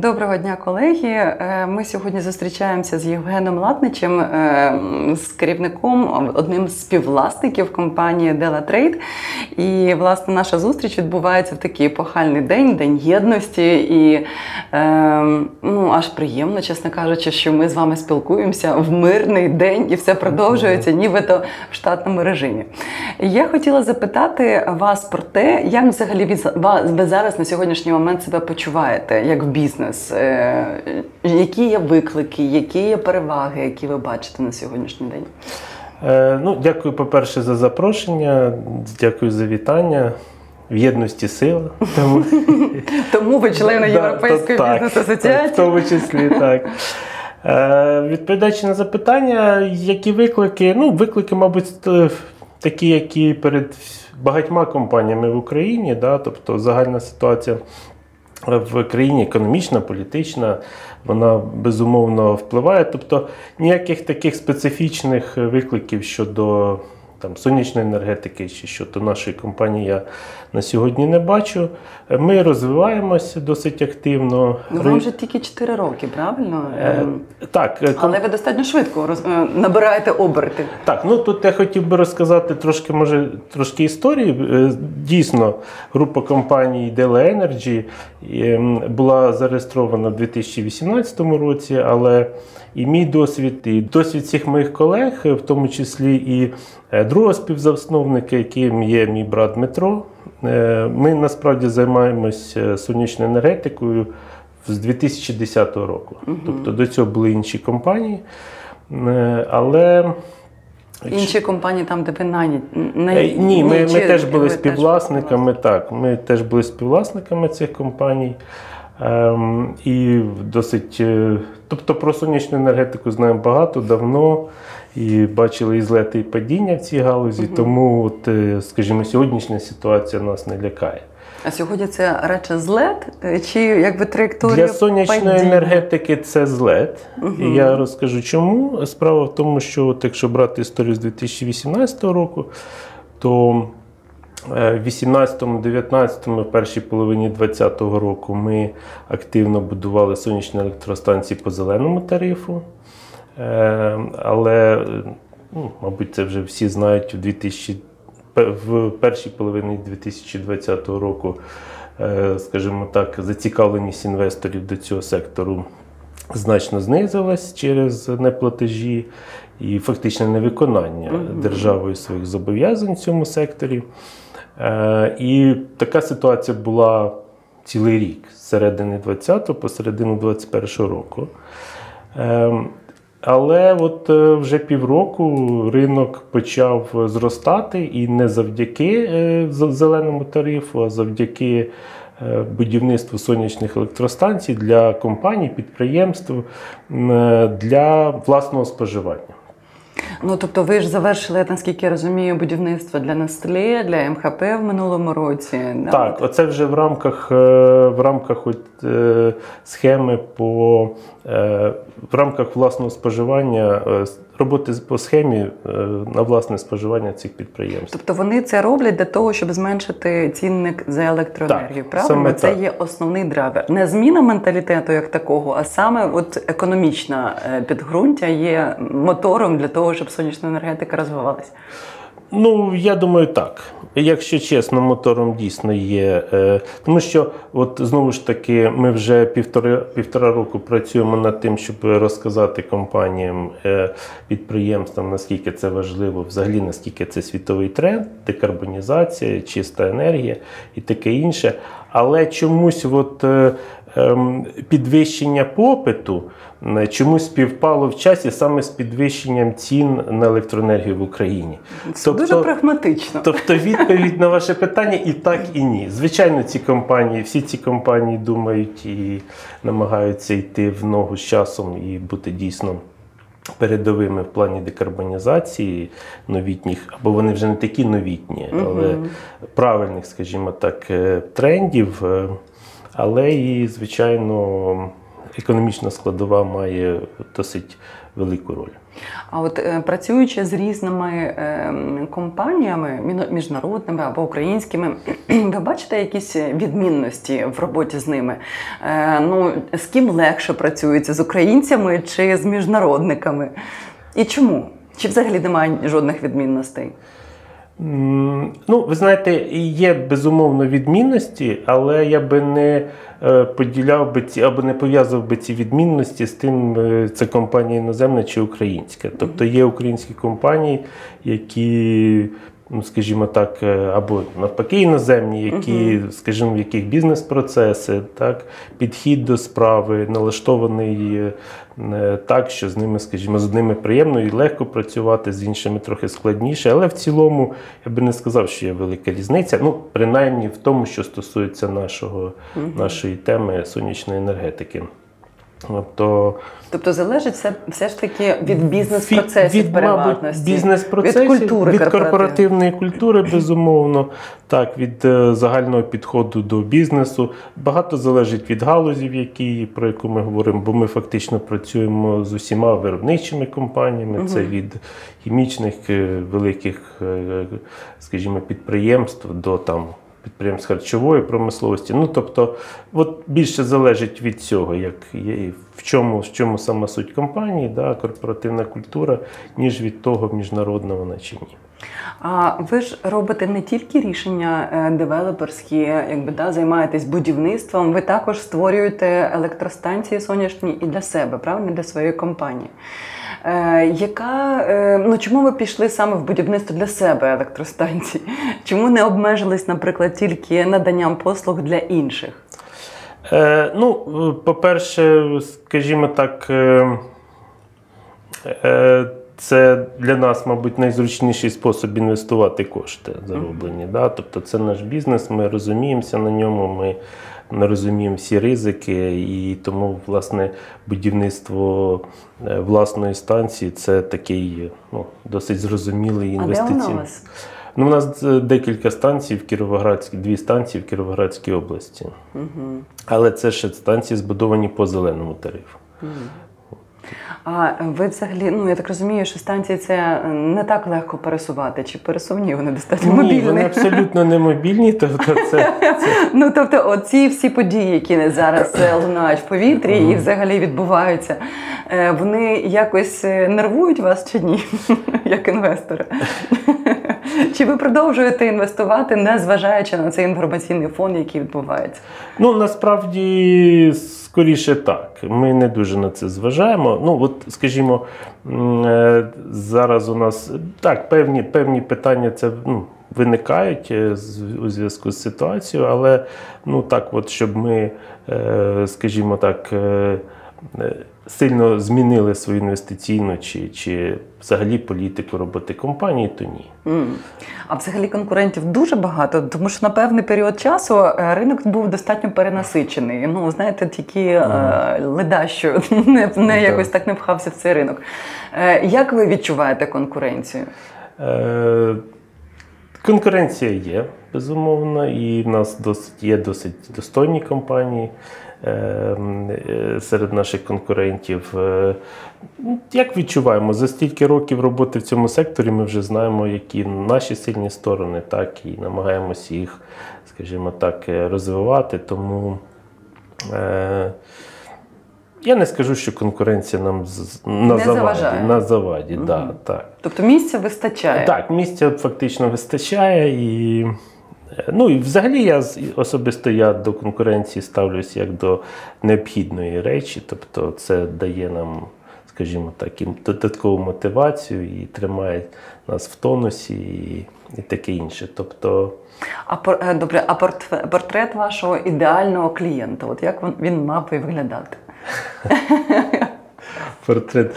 Доброго дня, колеги. Ми сьогодні зустрічаємося з Євгеном Ладничем, з керівником, одним з співвласників компанії Dela Trade. І, власне, наша зустріч відбувається в такий епохальний день, День єдності. І аж приємно, чесно кажучи, що ми з вами спілкуємося в мирний день і все продовжується нібито в штатному режимі. Я хотіла запитати вас про те, як взагалі ви зараз на сьогоднішній момент себе почуваєте, як в бізнес? Які є виклики, які є переваги, які ви бачите на сьогоднішній день? Дякую, по-перше, за запрошення, дякую за вітання. В єдності сила. Тому ви члени Європейської бізнес-асоціації. В тому числі, так. Відповідаючи на запитання, які виклики? Виклики, мабуть, такі, які перед багатьма компаніями в Україні, да? Тобто загальна ситуація в країні економічна, політична, вона безумовно впливає. Тобто ніяких таких специфічних викликів щодо сонячної енергетики чи щодо нашої компанії я на сьогодні не бачу. Ми розвиваємося досить активно. Вам вже тільки 4 роки, правильно? Так. Але ви достатньо швидко набираєте оберти. Так, тут я хотів би розказати трошки історії. Дійсно, група компаній Del Energi була зареєстрована в 2018 році, але і мій досвід, і досвід всіх моїх колег, в тому числі і другого співзасновника, яким є мій брат Дмитро. Ми насправді займаємося сонячною енергетикою з 2010 року. Угу. Тобто до цього були інші компанії, але... Інші компанії там, де ви найняті? Ні, ми теж були співвласниками, так. Ми теж були співвласниками цих компаній. І досить... Тобто про сонячну енергетику знаємо багато, давно. І бачили і злети, і падіння в цій галузі, тому, сьогоднішня ситуація нас не лякає. А сьогодні це радше злет чи траєкторія падіння? Для сонячної енергетики це злет. І я розкажу чому. Справа в тому, що якщо брати історію з 2018 року, то в 2018-2019, в першій половині 2020 року ми активно будували сонячні електростанції по зеленому тарифу. Але, мабуть, це вже всі знають, в першій половині 2020 року, скажімо так, зацікавленість інвесторів до цього сектору значно знизилась через неплатежі і фактичне невиконання державою своїх зобов'язань в цьому секторі. І така ситуація була цілий рік, з середини 20-го по середину 21-го року. Але вже півроку ринок почав зростати, і не завдяки зеленому тарифу, а завдяки будівництву сонячних електростанцій для компаній, підприємств, для власного споживання. Тобто ви ж завершили, наскільки я розумію, будівництво для Нестле, для МХП в минулому році. Так, оце вже в рамках власного споживання, роботи по схемі на власне споживання цих підприємств. Тобто вони це роблять для того, щоб зменшити цінник за електроенергію, так, правильно? Саме це є основний драйвер. Не зміна менталітету як такого, а саме економічна підґрунтя є мотором для того, щоб сонячна енергетика розвивалася. Я думаю, так. Якщо чесно, мотором дійсно є. Тому що, знову ж таки, ми вже півтора року працюємо над тим, щоб розказати компаніям, підприємствам, наскільки це важливо, взагалі, наскільки це світовий тренд, декарбонізація, чиста енергія і таке інше. Але чомусь підвищення попиту чомусь співпало в часі саме з підвищенням цін на електроенергію в Україні. Це дуже прагматично. Тобто відповідь на ваше питання і так, і ні. Звичайно, всі ці компанії думають і намагаються йти в ногу з часом і бути дійсно передовими в плані декарбонізації новітніх, або вони вже не такі новітні, але правильних, скажімо так, трендів. Але і, звичайно, економічна складова має досить велику роль. А от працюючи з різними компаніями, міжнародними або українськими, ви бачите якісь відмінності в роботі з ними? Ну, з ким легше працюється? З українцями чи з міжнародниками? І чому? Чи взагалі немає жодних відмінностей? Ну, ви знаєте, є, безумовно, відмінності, але я би не поділяв би ці, або не пов'язував би ці відмінності з тим, це компанія іноземна чи українська. Тобто є українські компанії, які, скажімо так, або навпаки іноземні, які, скажімо, в яких бізнес-процеси, так, підхід до справи налаштований так, що з ними, скажімо, з одними приємно і легко працювати, з іншими трохи складніше, але в цілому я би не сказав, що є велика різниця, ну, принаймні в тому, що стосується нашої теми сонячної енергетики. Тобто залежить все ж таки від бізнес-процесів переважності, від культури, від корпоративної культури, безумовно, так, від загального підходу до бізнесу. Багато залежить від галузі, про яку ми говоримо, бо ми фактично працюємо з усіма виробничими компаніями, це від хімічних великих, скажімо, підприємств до там, підприємств харчової промисловості. Ну, тобто, от більше залежить від цього, як є, в чому сама суть компанії, да, корпоративна культура, ніж від того, міжнародна вона чи ні. А ви ж робите не тільки рішення девелоперські, якби, да, займаєтесь будівництвом, ви також створюєте електростанції сонячні і для себе, правильно, для своєї компанії. Ну, чому ви пішли саме в будівництво для себе електростанцій? Чому не обмежились, наприклад, тільки наданням послуг для інших? Ну, по-перше, скажімо так, це для нас, мабуть, найзручніший спосіб інвестувати кошти зароблені. Да? Тобто це наш бізнес, ми розуміємося на ньому, ми розуміємо всі ризики, і тому, власне, будівництво власної станції – це такий, ну, досить зрозумілий інвестиційний. А де вона у вас? Ну, у нас декілька станцій в Кіровоградській, 2 станції в Кіровоградській області. Але це ще станції, збудовані по зеленому тарифу. А ви взагалі, ну я так розумію, що станції це не так легко пересувати, чи пересувні вони достатньо мобільні? Ні, вони абсолютно не мобільні, тобто це... Ну, тобто оці всі події, які зараз лунають в повітрі і взагалі відбуваються, вони якось нервують вас чи ні, як інвестора? Чи ви продовжуєте інвестувати, не зважаючи на цей інформаційний фон, який відбувається? Ну, насправді, скоріше так. Ми не дуже на це зважаємо. Ну, от, скажімо, зараз у нас, так, певні питання це, ну, виникають у зв'язку з ситуацією, але, ну, так от, щоб ми, скажімо так, сильно змінили свою інвестиційну чи взагалі політику роботи компанії, то ні. А взагалі конкурентів дуже багато, тому що на певний період часу ринок був достатньо перенасичений. Ну, знаєте, тільки ледащо не якось так не пхався в цей ринок. Як ви відчуваєте конкуренцію? Конкуренція є, безумовно, і в нас досить достойні компанії серед наших конкурентів. Як відчуваємо, за стільки років роботи в цьому секторі ми вже знаємо, які наші сильні сторони, так, і намагаємося їх, скажімо так, розвивати. Тому я не скажу, що конкуренція нам на заваді. Да, так. Тобто місця вистачає? Так, місця фактично вистачає. І... Ну і взагалі я особисто до конкуренції ставлюсь як до необхідної речі, тобто це дає нам, скажімо так, додаткову мотивацію і тримає нас в тонусі і таке інше. Тобто... Добре, а портрет вашого ідеального клієнта, от як він мав би виглядати? Портрет,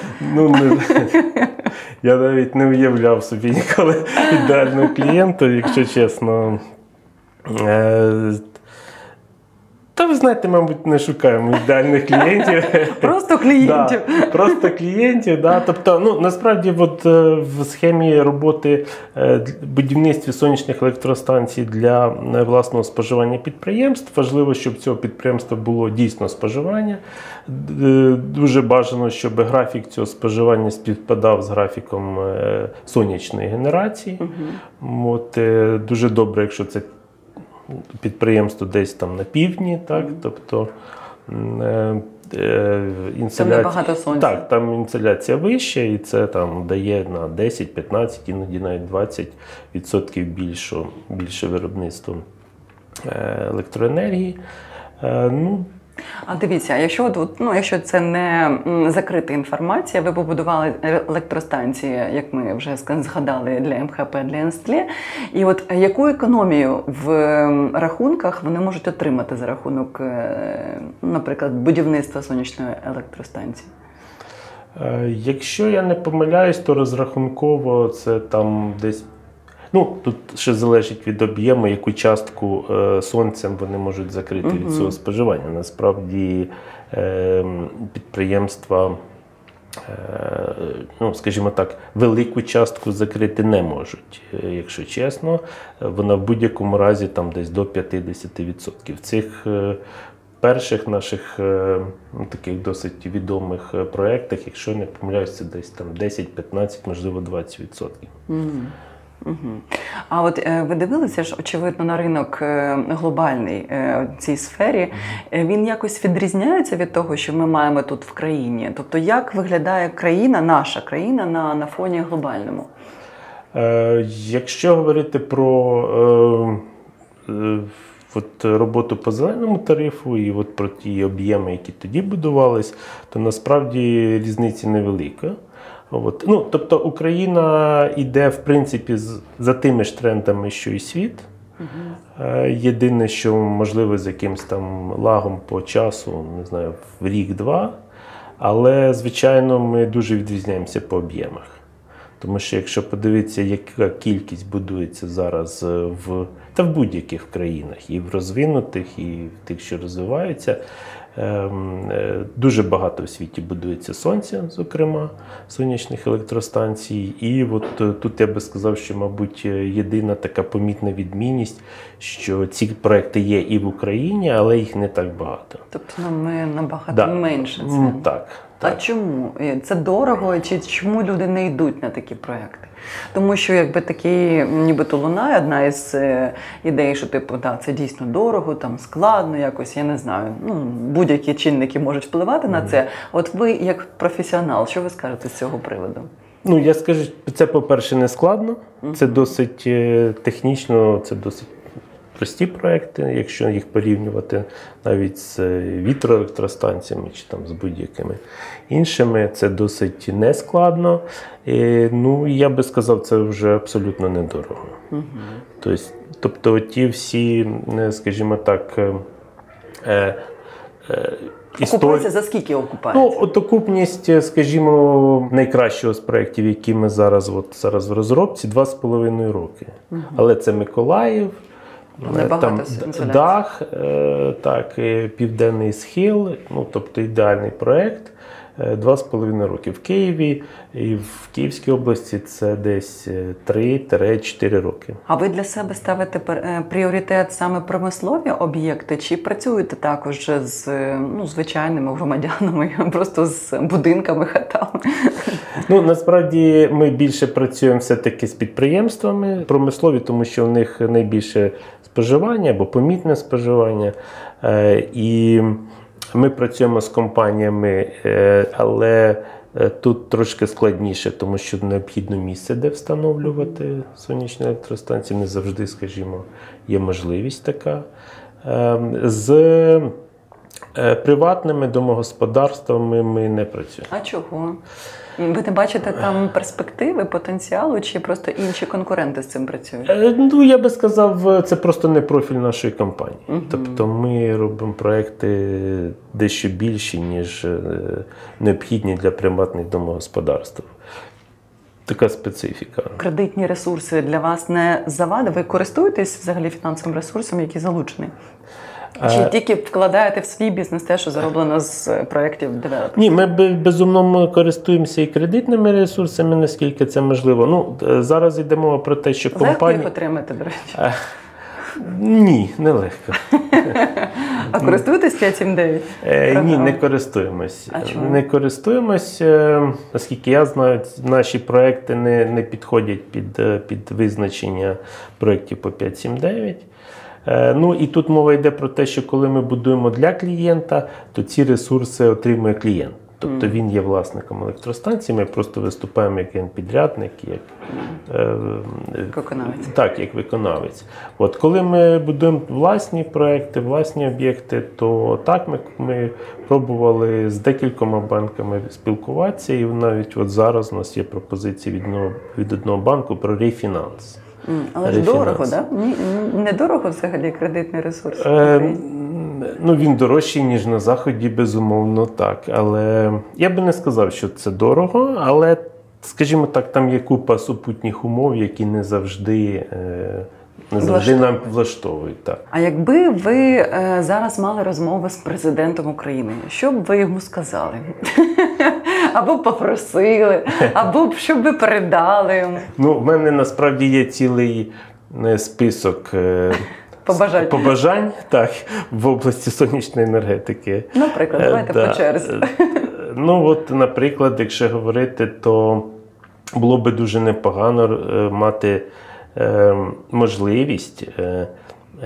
я навіть не уявляв собі ніколи ідеального клієнта, якщо чесно. Та ви знаєте, мабуть, не шукаємо ідеальних клієнтів. Просто клієнтів. Да, просто клієнтів, да. Тобто, ну, насправді, от, в схемі роботи будівництві сонячних електростанцій для власного споживання підприємств важливо, щоб цього підприємства було дійсно споживання. Дуже бажано, щоб графік цього споживання співпадав з графіком сонячної генерації. Угу. От, дуже добре, якщо це підприємство десь там на півдні, так, тобто інсоляція, так, там інсоляція вища, і це там дає на 10-15, іноді навіть 20% більше виробництво електроенергії. Ну, а дивіться, якщо це не закрита інформація, ви побудували електростанції, як ми вже згадали, для МХП, для Нестле, і от яку економію в рахунках вони можуть отримати за рахунок, наприклад, будівництва сонячної електростанції? Якщо я не помиляюсь, то розрахунково це там десь, ну, тут ще залежить від об'єму, яку частку сонцем вони можуть закрити від цього споживання. Насправді підприємства, ну, скажімо так, велику частку закрити не можуть, якщо чесно. Вона в будь-якому разі там десь до 50%. Цих перших наших таких досить відомих проєктах, якщо не помиляюсь, це десь там 10-15, можливо 20%. Mm-hmm. Угу. А от ви дивилися ж, очевидно, на ринок глобальний в цій сфері. Він якось відрізняється від того, що ми маємо тут в країні? Тобто, як виглядає країна, наша країна на фоні глобальному? Якщо говорити про от роботу по зеленому тарифу і от про ті об'єми, які тоді будувались, то насправді різниці невелика. От. Ну, тобто Україна йде, в принципі, за тими ж трендами, що і світ. Єдине, що, можливо, з якимось там лагом по часу, не знаю, в рік-два. Але, звичайно, ми дуже відрізняємося по об'ємах. Тому що, якщо подивитися, яка кількість будується зараз в будь-яких країнах, і в розвинутих, і в тих, що розвиваються, дуже багато у світі будується сонця, зокрема, сонячних електростанцій. І от тут я би сказав, що, мабуть, єдина така помітна відмінність, що ці проекти є і в Україні, але їх не так багато. Тобто ми набагато менше це. Так. А чому? Це дорого? Чи чому люди не йдуть на такі проекти? Тому що, якби, такі, нібито лунає одна із ідей, що, типу, да, це дійсно дорого, там складно якось, я не знаю, ну, будь-які чинники можуть впливати на це. От ви, як професіонал, що ви скажете з цього приводу? Ну, я скажу, це, по-перше, не складно, це досить технічно, це досить прості проекти, якщо їх порівнювати навіть з вітроелектростанціями чи там з будь-якими іншими, це досить нескладно. Ну, я би сказав, це вже абсолютно недорого. Тобто ті всі, скажімо так, окупація за скільки окупається? Ну, от окупність, скажімо, найкращого з проєктів, які ми зараз в розробці, 2,5 роки. Але це Миколаїв, там дах, так, південний схил, ну, тобто ідеальний проєкт, 2,5 роки. В Києві і в Київській області це десь 3-4 роки. А ви для себе ставите пріоритет саме промислові об'єкти, чи працюєте також з, ну, звичайними громадянами, просто з будинками, хатами? Ну, насправді ми більше працюємо все-таки з підприємствами промислові, тому що в них найбільше споживання або помітне споживання. І ми працюємо з компаніями, але тут трошки складніше, тому що необхідно місце, де встановлювати сонячні електростанції. Не завжди, скажімо, є можливість така. З приватними домогосподарствами ми не працюємо. А чого? Ви не бачите там перспективи, потенціалу, чи просто інші конкуренти з цим працюють? Ну, я би сказав, це просто не профіль нашої компанії. Тобто ми робимо проекти дещо більші, ніж необхідні для приватних домогосподарств. Така специфіка. Кредитні ресурси для вас не завадили? Ви користуєтесь взагалі фінансовим ресурсом, який залучений? Чи тільки вкладаєте в свій бізнес те, що зароблено з проєктів девелопера? Ні, ми безумовно користуємося і кредитними ресурсами, наскільки це можливо. Зараз йде мова про те, що компанії... Легко їх отримати, до речі? Ні, не легко. А користуєтесь 579? Ні, не користуємось. А чому? Не користуємось, наскільки я знаю, наші проекти не підходять під визначення проєктів по 579. І тут мова йде про те, що коли ми будуємо для клієнта, то ці ресурси отримує клієнт. Тобто він є власником електростанції, ми просто виступаємо як генпідрядник, виконавець. Так, як виконавець. От, коли ми будуємо власні проекти, власні об'єкти, то так ми пробували з декількома банками спілкуватися, і навіть от зараз у нас є пропозиції від одного банку про рефінанс. Але ж дорого, так? Недорого взагалі кредитний ресурс? Він дорожчий, ніж на Заході, безумовно, так. Але я би не сказав, що це дорого, але, скажімо так, там є купа супутніх умов, які не завжди, нам влаштовують. Так. А якби ви зараз мали розмову з президентом України, що б ви йому сказали? Або попросили, або б що б передали йому? В мене насправді є цілий список побажань так, в області сонячної енергетики. Наприклад, давайте по черзі. Наприклад, якщо говорити, то було би дуже непогано мати можливість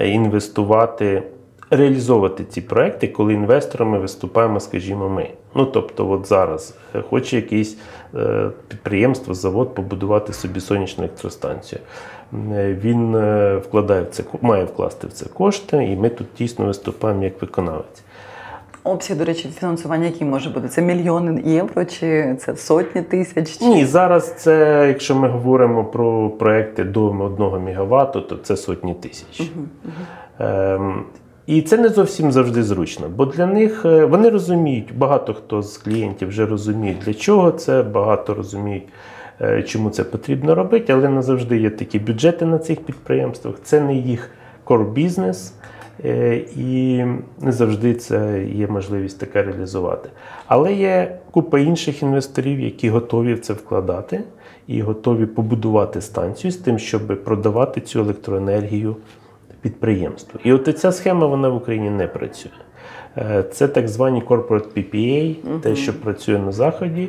інвестувати, реалізовувати ці проекти, коли інвесторами виступаємо, скажімо, ми. Зараз хоче якесь підприємство, завод побудувати собі сонячну електростанцію. Він має вкласти в це кошти, і ми тут тісно виступаємо як виконавець. Обсяг, до речі, фінансування який може бути? Це мільйони євро чи це сотні тисяч? Ні, зараз це, якщо ми говоримо про проекти до 1 мегаватту, то це сотні тисяч. І це не зовсім завжди зручно, бо для них, вони розуміють, багато хто з клієнтів вже розуміє, для чого це, багато розуміють, чому це потрібно робити, але не завжди є такі бюджети на цих підприємствах, це не їх кор-бізнес, і не завжди це є можливість таке реалізувати. Але є купа інших інвесторів, які готові в це вкладати і готові побудувати станцію з тим, щоб продавати цю електроенергію підприємству. І от ця схема, вона в Україні не працює. Це так звані Corporate PPA, те, що працює на Заході,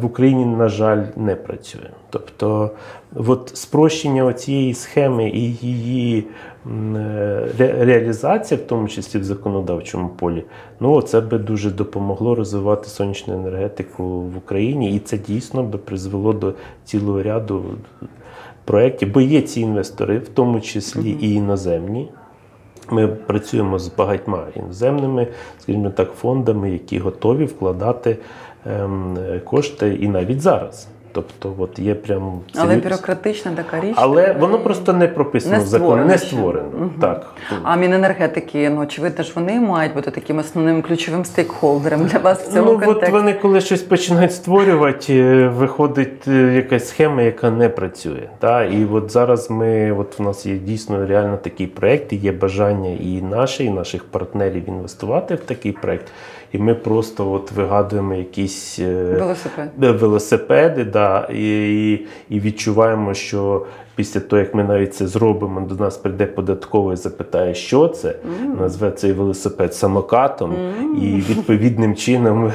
в Україні, на жаль, не працює. Тобто, спрощення цієї схеми і її реалізація, в тому числі в законодавчому полі, це би дуже допомогло розвивати сонячну енергетику в Україні, і це дійсно би призвело до цілого ряду проєктів, бо є ці інвестори, в тому числі і іноземні. Ми працюємо з багатьма іноземними, скажімо так, фондами, які готові вкладати кошти і навіть зараз. Тобто, є прям... Але бюрократична така річ. Але воно просто не прописано в законі, не створено. Так. А Міненергетики, очевидно ж, вони мають бути таким основним ключовим стейкхолдером для вас в цьому контексті. Вони, коли щось починають створювати, виходить якась схема, яка не працює. Та? І зараз в нас є дійсно реально такий проєкт, і є бажання і наше, і наших партнерів інвестувати в такий проєкт. І ми просто вигадуємо якісь велосипеди, і відчуваємо, що після того, як ми навіть це зробимо, до нас прийде податкова і запитає, що це, назве цей велосипед самокатом, і відповідним чином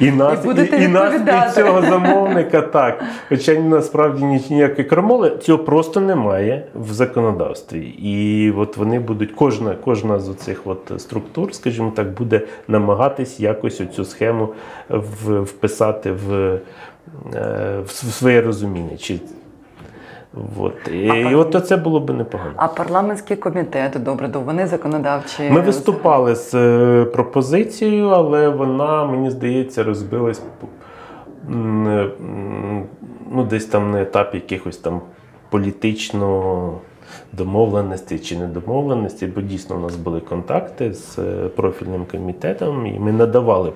і нас, і цього замовника. Так. Хоча насправді ніякої крамоли, цього просто немає в законодавстві. І вони будуть, кожна з цих структур, скажімо так, буде намагатись якось цю схему вписати в своє розуміння. Це було б непогано. А парламентські комітети, вони законодавчі? Ми виступали з пропозицією, але вона, мені здається, розбилась десь там на етапі якихось там політичного домовленості чи недомовленості, бо дійсно у нас були контакти з профільним комітетом, і ми надавали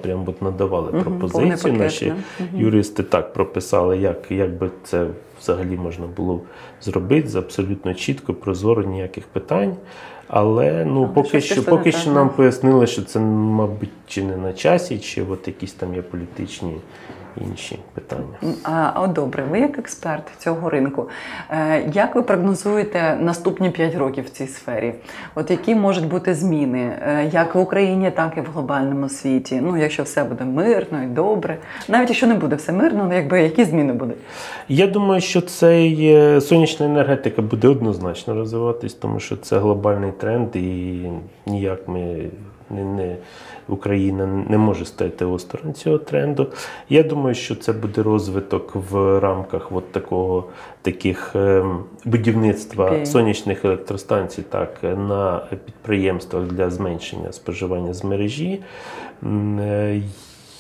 пропозицію. Наші юристи так прописали, як би це взагалі можна було зробити, абсолютно чітко, прозоро, ніяких питань. Але ну, поки що нам пояснили, що це, мабуть, чи не на часі, чи от якісь там є політичні інші питання. А добре, ви як експерт цього ринку, як ви прогнозуєте наступні 5 років в цій сфері? От які можуть бути зміни, як в Україні, так і в глобальному світі? Ну, якщо все буде мирно і добре, навіть якщо не буде все мирно, якби які зміни будуть? Я думаю, що сонячна енергетика буде однозначно розвиватись, тому що це глобальний тренд і ніяк ми... Україна не може стати осторонь цього тренду. Я думаю, що це буде розвиток в рамках от таких будівництва сонячних електростанцій, так, на підприємствах для зменшення споживання з мережі.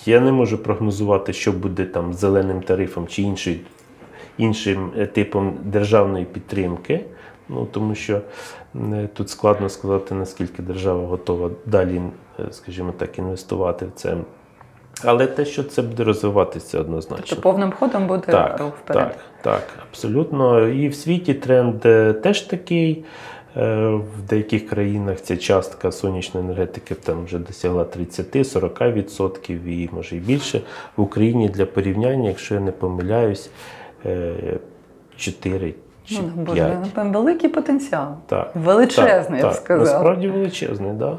Я не можу прогнозувати, що буде там з зеленим тарифом чи іншим типом державної підтримки. Ну, тому що тут складно сказати, наскільки держава готова далі, скажімо так, інвестувати в це. Але те, що це буде розвиватися однозначно. Тобто повним ходом буде рух вперед. Так, абсолютно. І в світі тренд теж такий. В деяких країнах ця частка сонячної енергетики там вже досягла 30-40% і, може, і більше. В Україні для порівняння, якщо я не помиляюсь, 4%. Великий потенціал. Так, величезний, так, я б сказав. Насправді величезний, так. Да.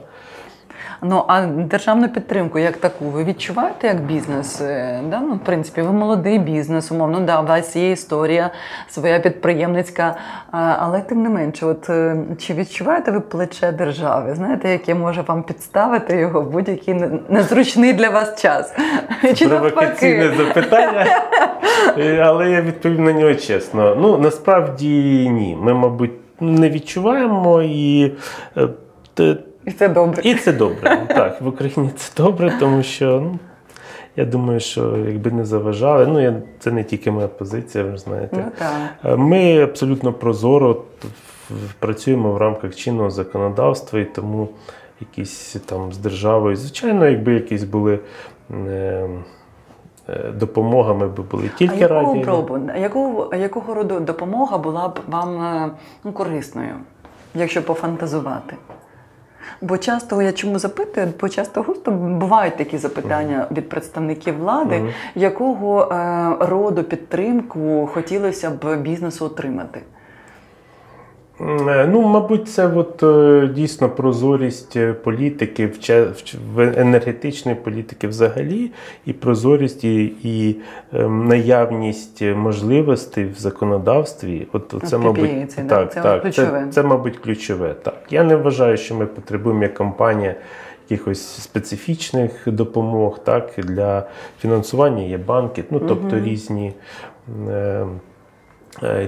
Ну, а державну підтримку як таку ви відчуваєте як бізнес? Да? Ну, в принципі, ви молодий бізнес, умовно, да, у вас є історія, своя підприємницька, але тим не менше, от, чи відчуваєте ви плече держави? Знаєте, яке може вам підставити його в будь-який незручний для вас час? Це провокаційне запитання, але я відповім на нього чесно. Ну, насправді ні. Ми, мабуть, не відчуваємо І це добре. Так, в Україні це добре, тому що, я думаю, що якби не заважали, це не тільки моя позиція, ви знаєте. Ну, так. Ми абсолютно прозоро працюємо в рамках чинного законодавства, і тому якісь там з державою, звичайно, якби якісь були... допомога, ми б були тільки раді. Якого роду допомога була б вам корисною, якщо пофантазувати? Бо часто, я чому запитую, бо часто густо бувають такі запитання від представників влади, якого роду підтримку хотілося б бізнесу отримати? Ну, мабуть, це дійсно прозорість політики, енергетичної політики взагалі, і прозорість, і наявність можливостей в законодавстві. Це, мабуть, ключове. Так. Я не вважаю, що ми потребуємо як компанія якихось специфічних допомог. Так. Для фінансування є банки, тобто різні...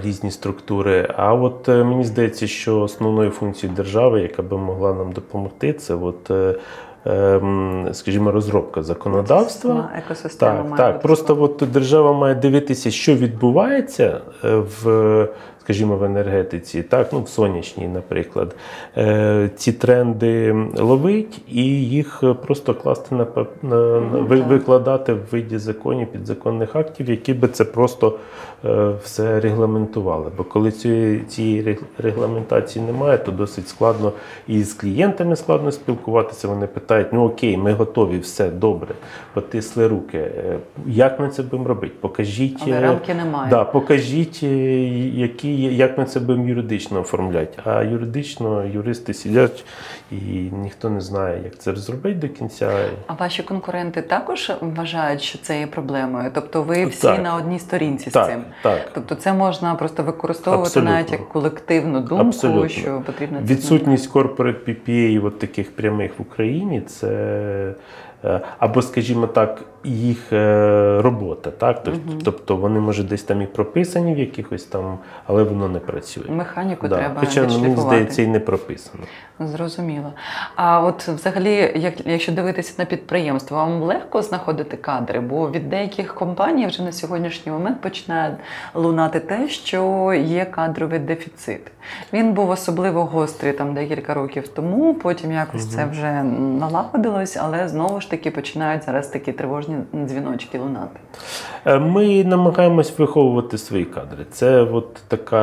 різні структури. А от мені здається, що основною функцією держави, яка би могла нам допомогти, це скажімо, розробка законодавства. Екосистема має бути. Просто держава має дивитися, що відбувається в енергетиці, в сонячній, наприклад. Ці тренди ловить і їх просто класти викладати в виді законів, підзаконних актів, які би це просто все регламентували. Бо коли цієї регламентації немає, то досить складно і з клієнтами складно спілкуватися. Вони питають, окей, ми готові, все добре, потисли руки. Як ми це будемо робити? Покажіть, але рамки немає. Да, покажіть, як ми це будемо юридично оформляти. А юридично юристи сидять і ніхто не знає, як це розробити до кінця. А ваші конкуренти також вважають, що це є проблемою? Тобто ви всі на одній сторінці з цим? Так. Тобто це можна просто використовувати навіть як колективну думку, що потрібно... Відсутність Corporate PPA таких прямих в Україні, це... або, скажімо так, їх робота, так? Тобто вони, може, десь там і прописані в якихось там, але воно не працює. Механіку треба відшліфувати. Хоча, мені здається, і не прописано. Зрозуміло. А от взагалі, якщо дивитися на підприємство, вам легко знаходити кадри? Бо від деяких компаній вже на сьогоднішній момент починає лунати те, що є кадровий дефіцит. Він був особливо гострий там декілька років тому, потім якось це вже налагодилось, але знову ж ж таки починають зараз такі тривожні дзвіночки лунати? Ми намагаємось виховувати свої кадри. Це от така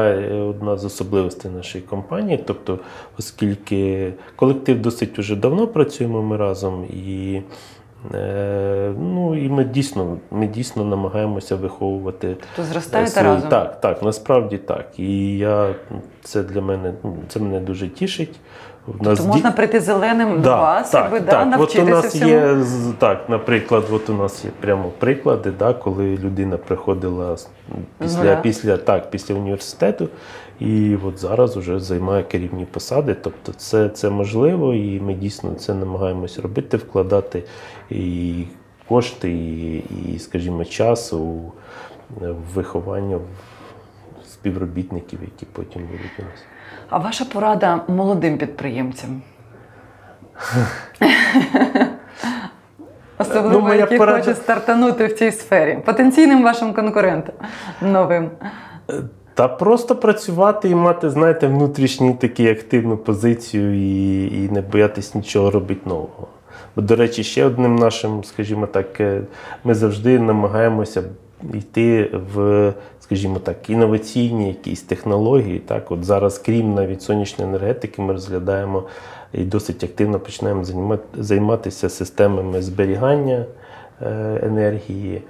одна з особливостей нашої компанії. Тобто, оскільки колектив досить уже давно працюємо ми разом, і ми дійсно намагаємося виховувати. То зростаєте разом? Так, насправді так. І це для мене, це мене дуже тішить. Тобто можна прийти зеленим до вас, навчитися всьому? От у нас є прямо приклади, коли людина приходила після університету і от зараз вже займає керівні посади. Тобто це можливо, і ми дійсно це намагаємось робити, вкладати і кошти, і скажімо, час у виховання співробітників, які потім будуть у нас. А ваша порада молодим підприємцям? Особливо, які хочуть стартанути в цій сфері. Потенційним вашим конкурентам новим. Та просто працювати і мати, знаєте, внутрішню таку активну позицію і не боятись нічого робити нового. Бо, до речі, ще одним нашим, скажімо так, ми завжди намагаємося йти в, скажімо так, інноваційні якісь технології. От зараз, крім навіть сонячної енергетики, ми розглядаємо і досить активно починаємо займатися системами зберігання енергії.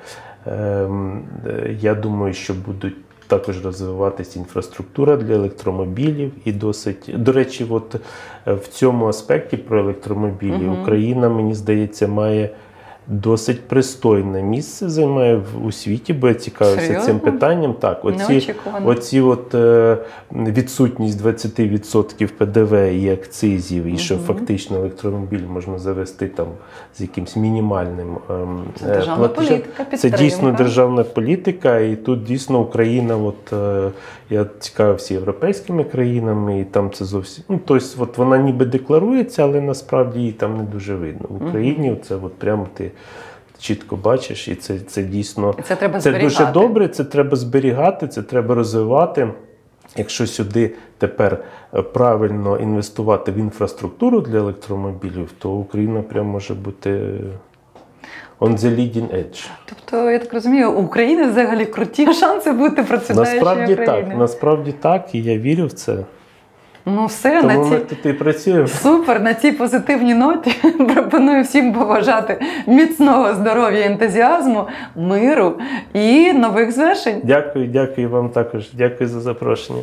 Я думаю, що будуть також розвиватися інфраструктура для електромобілів і досить. До речі, от в цьому аспекті про електромобілі Україна, мені здається, має досить пристойне місце займає у світі, бо я цікавився цим питанням. Оці відсутність 20% ПДВ і акцизів, і що фактично електромобіль можна завести з якимось мінімальним платежем. Це дійсно державна політика, і тут дійсно Україна, я цікавився європейськими країнами, і там це зовсім. Вона ніби декларується, але насправді її там не дуже видно. В Україні це прямо ти чітко бачиш, і це дійсно, це дуже добре, це треба зберігати, це треба розвивати. Якщо сюди тепер правильно інвестувати в інфраструктуру для електромобілів, то Україна прямо може бути on the leading edge. Тобто, я так розумію, у України взагалі круті шанси бути працюваючою Україною. Насправді так, і я вірю в це. Супер, на цій позитивній ноті пропоную всім побажати міцного здоров'я, ентузіазму, миру і нових звершень. Дякую вам також. Дякую за запрошення.